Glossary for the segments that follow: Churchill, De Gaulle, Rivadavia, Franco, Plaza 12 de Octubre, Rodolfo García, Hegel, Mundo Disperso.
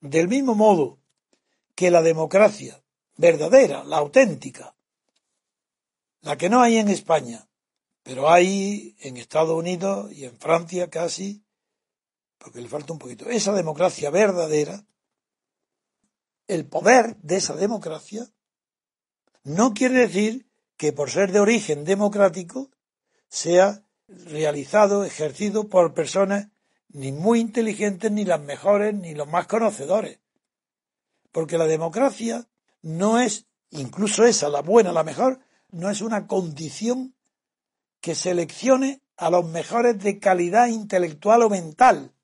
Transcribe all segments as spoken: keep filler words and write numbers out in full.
Del mismo modo que la democracia verdadera, la auténtica, la que no hay en España, pero hay en Estados Unidos y en Francia casi, porque le falta un poquito, esa democracia verdadera, el poder de esa democracia, no quiere decir que por ser de origen democrático sea realizado, ejercido por personas ni muy inteligentes, ni las mejores, ni los más conocedores. Porque la democracia no es, incluso esa, la buena, la mejor, no es una condición que seleccione a los mejores de calidad intelectual o mental.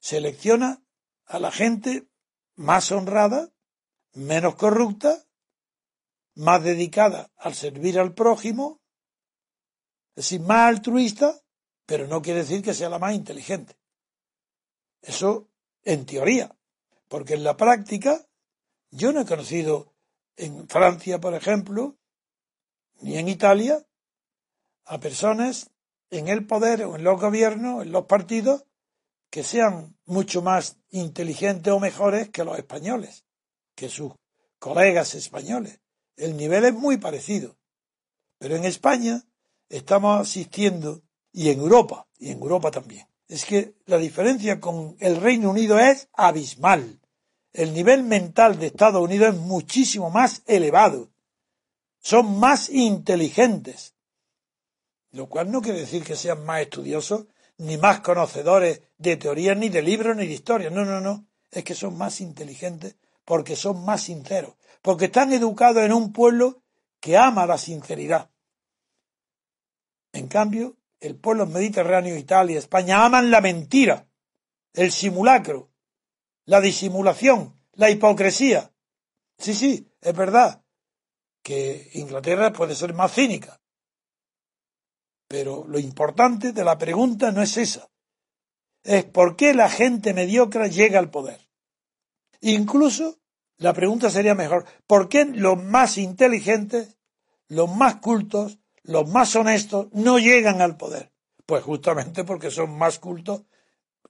Selecciona a la gente más honrada, menos corrupta, más dedicada al servir al prójimo, es decir, más altruista, pero no quiere decir que sea la más inteligente. Eso en teoría, porque en la práctica yo no he conocido en Francia, por ejemplo, ni en Italia, a personas en el poder o en los gobiernos, en los partidos, que sean mucho más inteligentes o mejores que los españoles, que sus colegas españoles. El nivel es muy parecido. Pero en España estamos asistiendo, y en Europa, y en Europa también. Es que la diferencia con el Reino Unido es abismal. El nivel mental de Estados Unidos es muchísimo más elevado. Son más inteligentes. Lo cual no quiere decir que sean más estudiosos, ni más conocedores de teorías, ni de libros, ni de historia. No, no, no. Es que son más inteligentes porque son más sinceros. Porque están educados en un pueblo que ama la sinceridad. En cambio, el pueblo mediterráneo, Italia, España, aman la mentira, el simulacro, la disimulación, la hipocresía. Sí, sí, es verdad que Inglaterra puede ser más cínica. Pero lo importante de la pregunta no es esa. Es por qué la gente mediocre llega al poder. Incluso la pregunta sería mejor, ¿por qué los más inteligentes, los más cultos, los más honestos no llegan al poder? Pues justamente porque son más cultos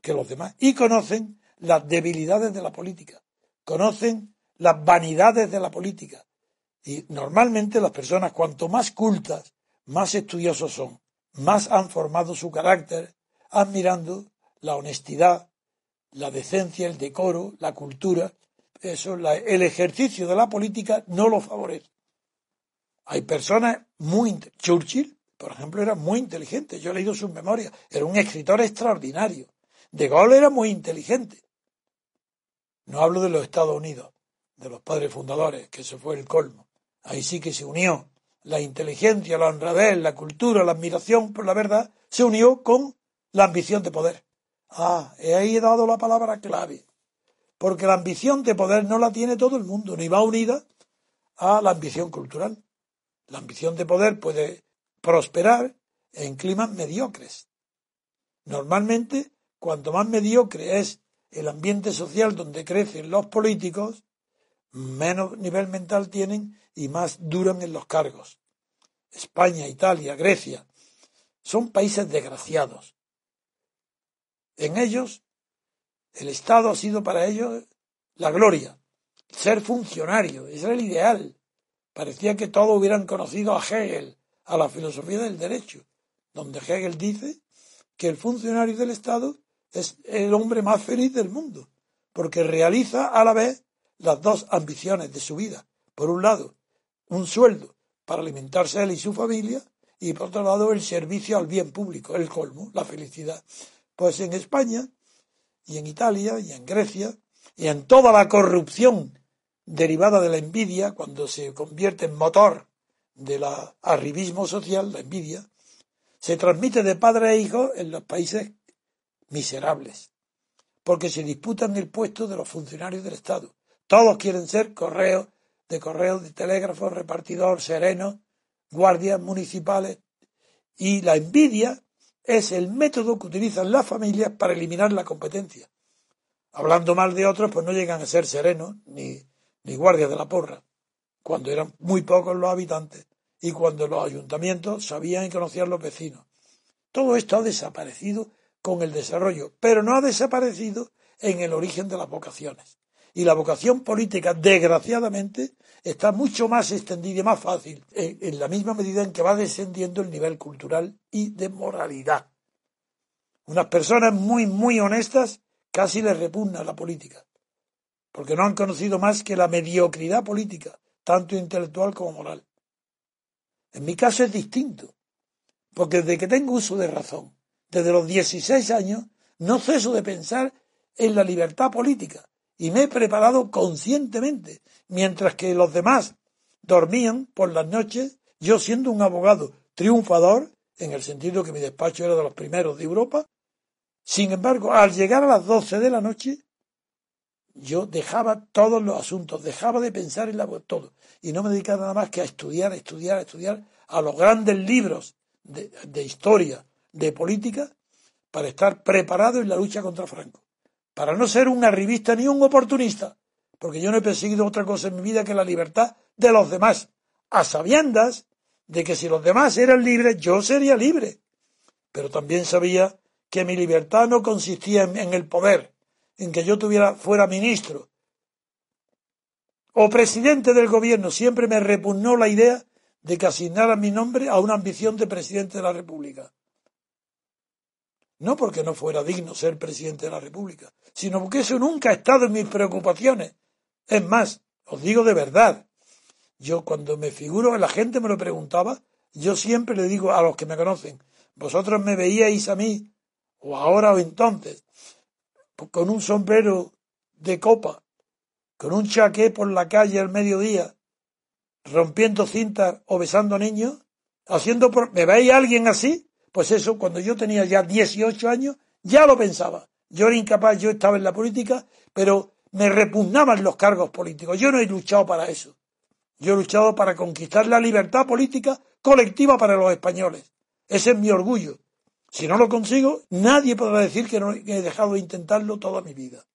que los demás y conocen las debilidades de la política, conocen las vanidades de la política. Y normalmente las personas, cuanto más cultas, más estudiosos son, más han formado su carácter, admirando la honestidad, la decencia, el decoro, la cultura. Eso, la, el ejercicio de la política no lo favorece. Hay personas muy... Churchill, por ejemplo, era muy inteligente. Yo he leído sus memorias. Era un escritor extraordinario. De Gaulle era muy inteligente. No hablo de los Estados Unidos, de los padres fundadores, que eso fue el colmo. Ahí sí que se unió la inteligencia, la honradez, la cultura, la admiración por la verdad, se unió con la ambición de poder. Ah, ahí he dado la palabra clave. Porque la ambición de poder no la tiene todo el mundo, ni va unida a la ambición cultural. La ambición de poder puede prosperar en climas mediocres. Normalmente, cuanto más mediocre es el ambiente social donde crecen los políticos, menos nivel mental tienen y más duran en los cargos. España, Italia, Grecia, son países desgraciados. En ellos, el Estado ha sido para ellos la gloria, ser funcionario, ese era el ideal. Parecía que todos hubieran conocido a Hegel, a la filosofía del derecho, donde Hegel dice que el funcionario del Estado es el hombre más feliz del mundo, porque realiza a la vez las dos ambiciones de su vida. Por un lado, un sueldo para alimentarse él y su familia, y por otro lado, el servicio al bien público, el colmo, la felicidad. Pues en España, y en Italia, y en Grecia, y en toda la corrupción derivada de la envidia, cuando se convierte en motor del arribismo social, la envidia, se transmite de padre a hijo en los países miserables, porque se disputan el puesto de los funcionarios del Estado. Todos quieren ser correos, de correos, de telégrafos, repartidor, serenos, guardias municipales, y la envidia es el método que utilizan las familias para eliminar la competencia. Hablando mal de otros, pues no llegan a ser serenos ni, ni guardias de la porra, cuando eran muy pocos los habitantes y cuando los ayuntamientos sabían y conocían los vecinos. Todo esto ha desaparecido con el desarrollo, pero no ha desaparecido en el origen de las vocaciones. Y la vocación política, desgraciadamente, está mucho más extendida y más fácil, en, en la misma medida en que va descendiendo el nivel cultural y de moralidad. Unas personas muy, muy honestas casi les repugna la política, porque no han conocido más que la mediocridad política, tanto intelectual como moral. En mi caso es distinto, porque desde que tengo uso de razón, desde los dieciséis años, no ceso de pensar en la libertad política, y me he preparado conscientemente. Mientras que los demás dormían por las noches, yo, siendo un abogado triunfador, en el sentido que mi despacho era de los primeros de Europa, sin embargo, al llegar a las doce de la noche, yo dejaba todos los asuntos, dejaba de pensar en la, todo, y no me dedicaba nada más que a estudiar, a estudiar, a estudiar, a los grandes libros de, de historia, de política, para estar preparado en la lucha contra Franco. Para no ser un arribista ni un oportunista, porque yo no he perseguido otra cosa en mi vida que la libertad de los demás, a sabiendas de que si los demás eran libres, yo sería libre. Pero también sabía que mi libertad no consistía en, en el poder, en que yo tuviera, fuera ministro o presidente del gobierno. Siempre me repugnó la idea de que asignara mi nombre a una ambición de presidente de la República. No porque no fuera digno ser presidente de la República, sino porque eso nunca ha estado en mis preocupaciones. Es más, os digo de verdad, yo cuando me figuro, la gente me lo preguntaba, yo siempre le digo a los que me conocen, vosotros me veíais a mí, o ahora o entonces, con un sombrero de copa, con un chaqué por la calle al mediodía, rompiendo cintas o besando niños, haciendo por... ¿Me veis a alguien así? Pues eso, cuando yo tenía ya dieciocho años, ya lo pensaba. Yo era incapaz, yo estaba en la política, pero me repugnaban los cargos políticos. Yo no he luchado para eso. Yo he luchado para conquistar la libertad política colectiva para los españoles. Ese es mi orgullo. Si no lo consigo, nadie podrá decir que no he dejado de intentarlo toda mi vida.